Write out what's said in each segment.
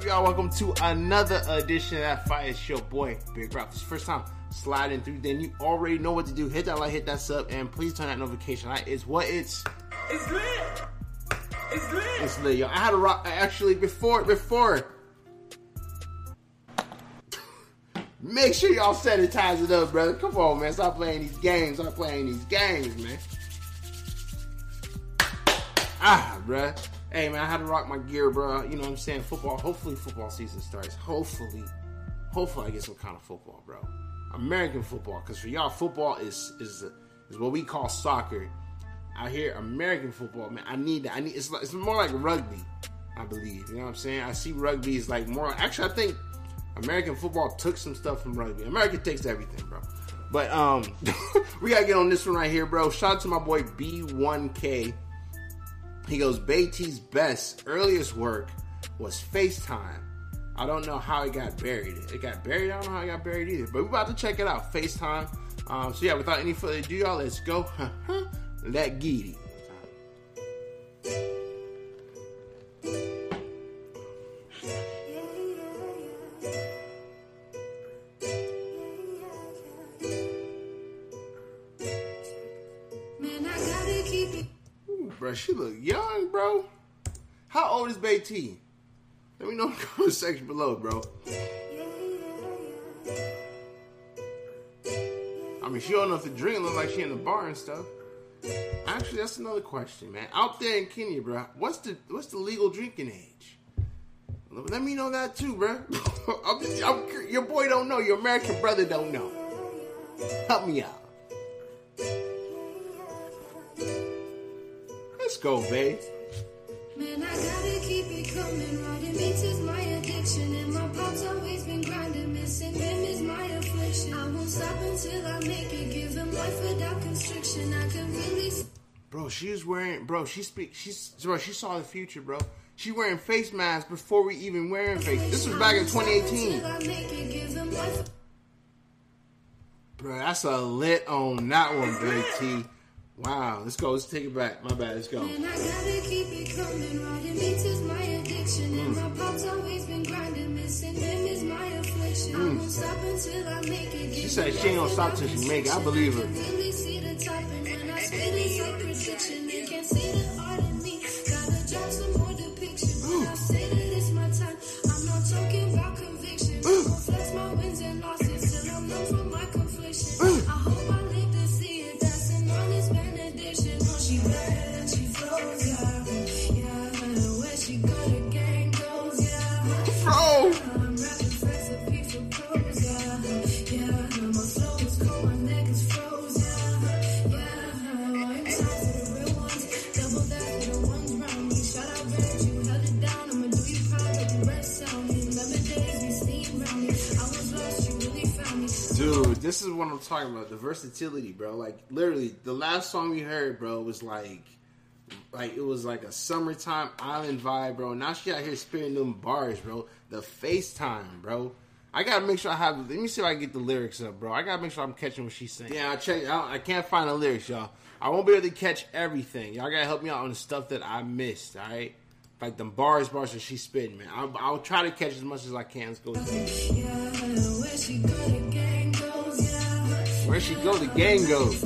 up, y'all? Welcome to another edition of That Fight. It's your boy, Big Rock. First time sliding through, then you already know what to do. Hit that like, hit that sub, and please turn that notification on. It's what it's lit. It's lit. It's lit, y'all. I had a rock actually before. Make sure y'all sanitize it up, brother. Come on, man. Stop playing these games. Stop playing these games, man. Ah, bruh. Hey, man, I had to rock my gear, bro. You know what I'm saying? Football. Hopefully football season starts. Hopefully I get some kind of football, bro. American football. Because for y'all, football is what we call soccer. Out here, American football, man. I need that. It's more like rugby, I believe. You know what I'm saying? I see rugby is like more. Actually, I think American football took some stuff from rugby. America takes everything, bro. But we got to get on this one right here, bro. Shout out to my boy B1K. He goes, Bey T's best, earliest work was FaceTime. I don't know how it got buried. It got buried? I don't know how it got buried either. But we're about to check it out, FaceTime. So yeah, without any further ado, y'all, let's go. Let giddy. Man, I gotta keep it. Bro, she look young, bro. How old is Bey T? Let me know in the comment section below, bro. I mean, she don't know if the dream looks like she in the bar and stuff. Actually, that's another question, man. Out there in Kenya, bro, what's the legal drinking age? Let me know that too, bro. Your boy don't know. Your American brother don't know. Help me out. Let's go, babe. Man, I gotta keep it coming. Riding beats is my addiction. And my pop's always been grinding. Missing him is my affliction. I won't stop until I make it. Give him life without constriction. I can really. Bro, she's wearing. Bro, she speaks. Bro, she saw the future, bro. She wearing face masks before we even wearing face. This was back in 2018. Bro, that's a lit on that one, Bey T. Wow, let's go. Let's take it back. My bad. Let's go. Man, I gotta keep it coming. Riding beats is my addiction. And my pop's always been grinding. Missing him is my affliction. I won't stop until I make it. She said she ain't gonna stop till she make it. I believe her. Really see the type, and when I spit it's like prediction. You can't see the art in me. Gotta drop some more depictions. When I say that it's my time, I'm not talking about conviction. I'm gonna flex my wins and losses till I'm known for my confliction. I hope I live to see it. That's an honest man. Dude, this is what I'm talking about, the versatility, bro. Like, literally, the last song we heard, bro, was like it was like a summertime island vibe, bro. Now she out here spitting them bars, bro. The FaceTime, bro. I gotta make sure I have, let me see if I can get the lyrics up, bro. I gotta make sure I'm catching what she's saying. Yeah, I can't find the lyrics, y'all. I won't be able to catch everything. Y'all gotta help me out on the stuff that I missed, alright? Like, the bars that she's spitting, man. I'll try to catch as much as I can. Let's go. Where she go, the gang goes.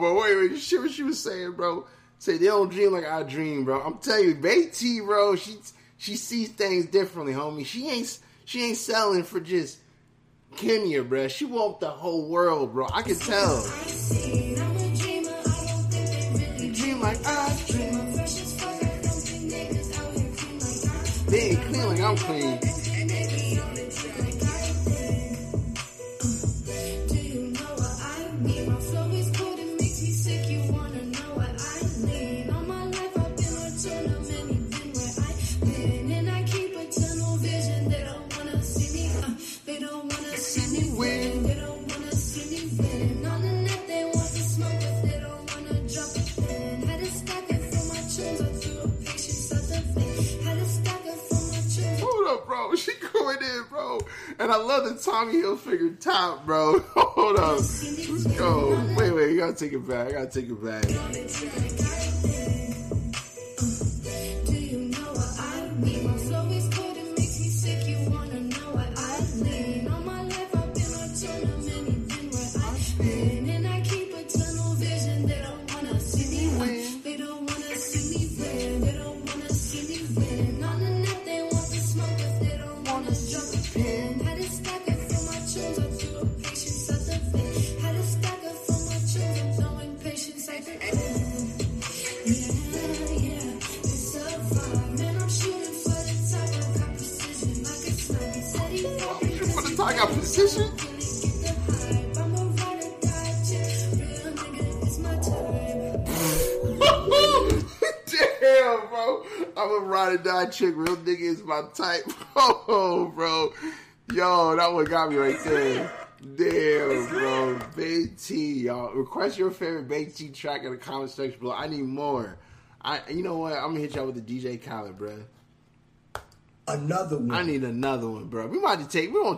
Wait, you hear what she was saying, bro? Say they don't dream like I dream, bro. I'm telling you, Bey T, bro, she sees things differently, homie. She ain't selling for just Kenya, bro. She want the whole world, bro. I can tell. You dream like I dream. They ain't clean like I'm clean. yo. And I love the Tommy Hilfiger top, bro. Hold up. Let's go. Wait, I gotta take it back. Position? Damn, bro. I'm a ride or die chick. Real nigga is my type. Oh, bro. Yo, that one got me right there. Damn, bro. Bey T, y'all. Request your favorite Bey T track in the comment section below. I need more. You know what? I'm going to hit y'all with the DJ Khaled, bro. Another one. I need another one, bro. We won't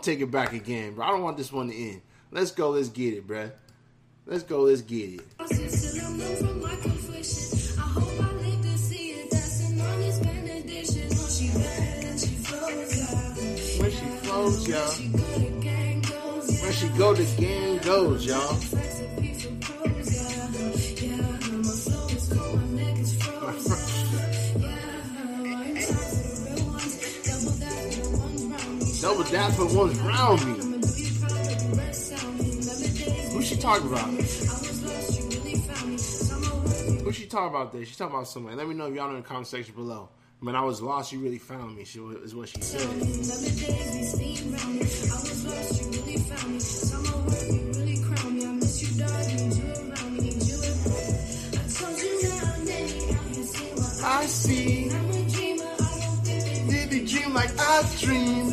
take it back again, bro. I don't want this one to end. Let's go, let's get it, bro. Let's go, let's get it. I hope I live to see it. That's an honest benediction. When she bad and she flows, when she flows, y'all. When she go, the gang goes, y'all. Double down for one's round me. Who's she talking about? Who's she talking about there? She's talking about somebody. Let me know if y'all know in the comment section below. When I was lost, you really found me, is what she said. I see. Did you dream like I dreamed?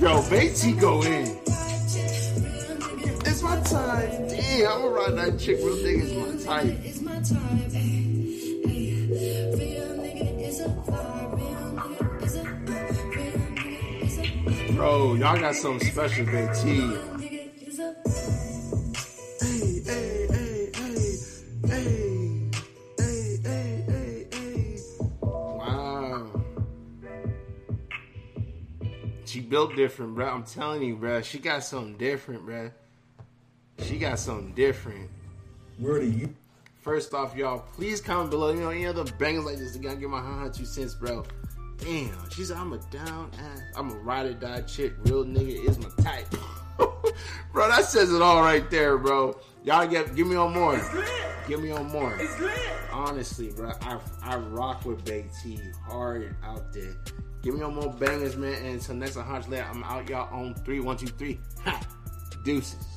Yo, Bey T go in. It's my time. Damn, I'ma ride that chick. Real nigga is my type. It's my time. Bro, y'all got something special, Bey T. Wow. She built different, bro. I'm telling you, bro. She got something different, bro. She got something different. Where are you? First off, y'all, please comment below. You know, any other bangers like this, I gotta get my 2 cents, bro. Damn, she said, I'm a down ass. I'm a ride or die chick. Real nigga is my type. Bro, that says it all right there, bro. Y'all give me on more. Give me on more. Honestly, bro, I rock with Bey T hard out there. Give me on more bangers, man. And until next 100 later, I'm out y'all on 3. 1, 2, 3. Ha! Deuces.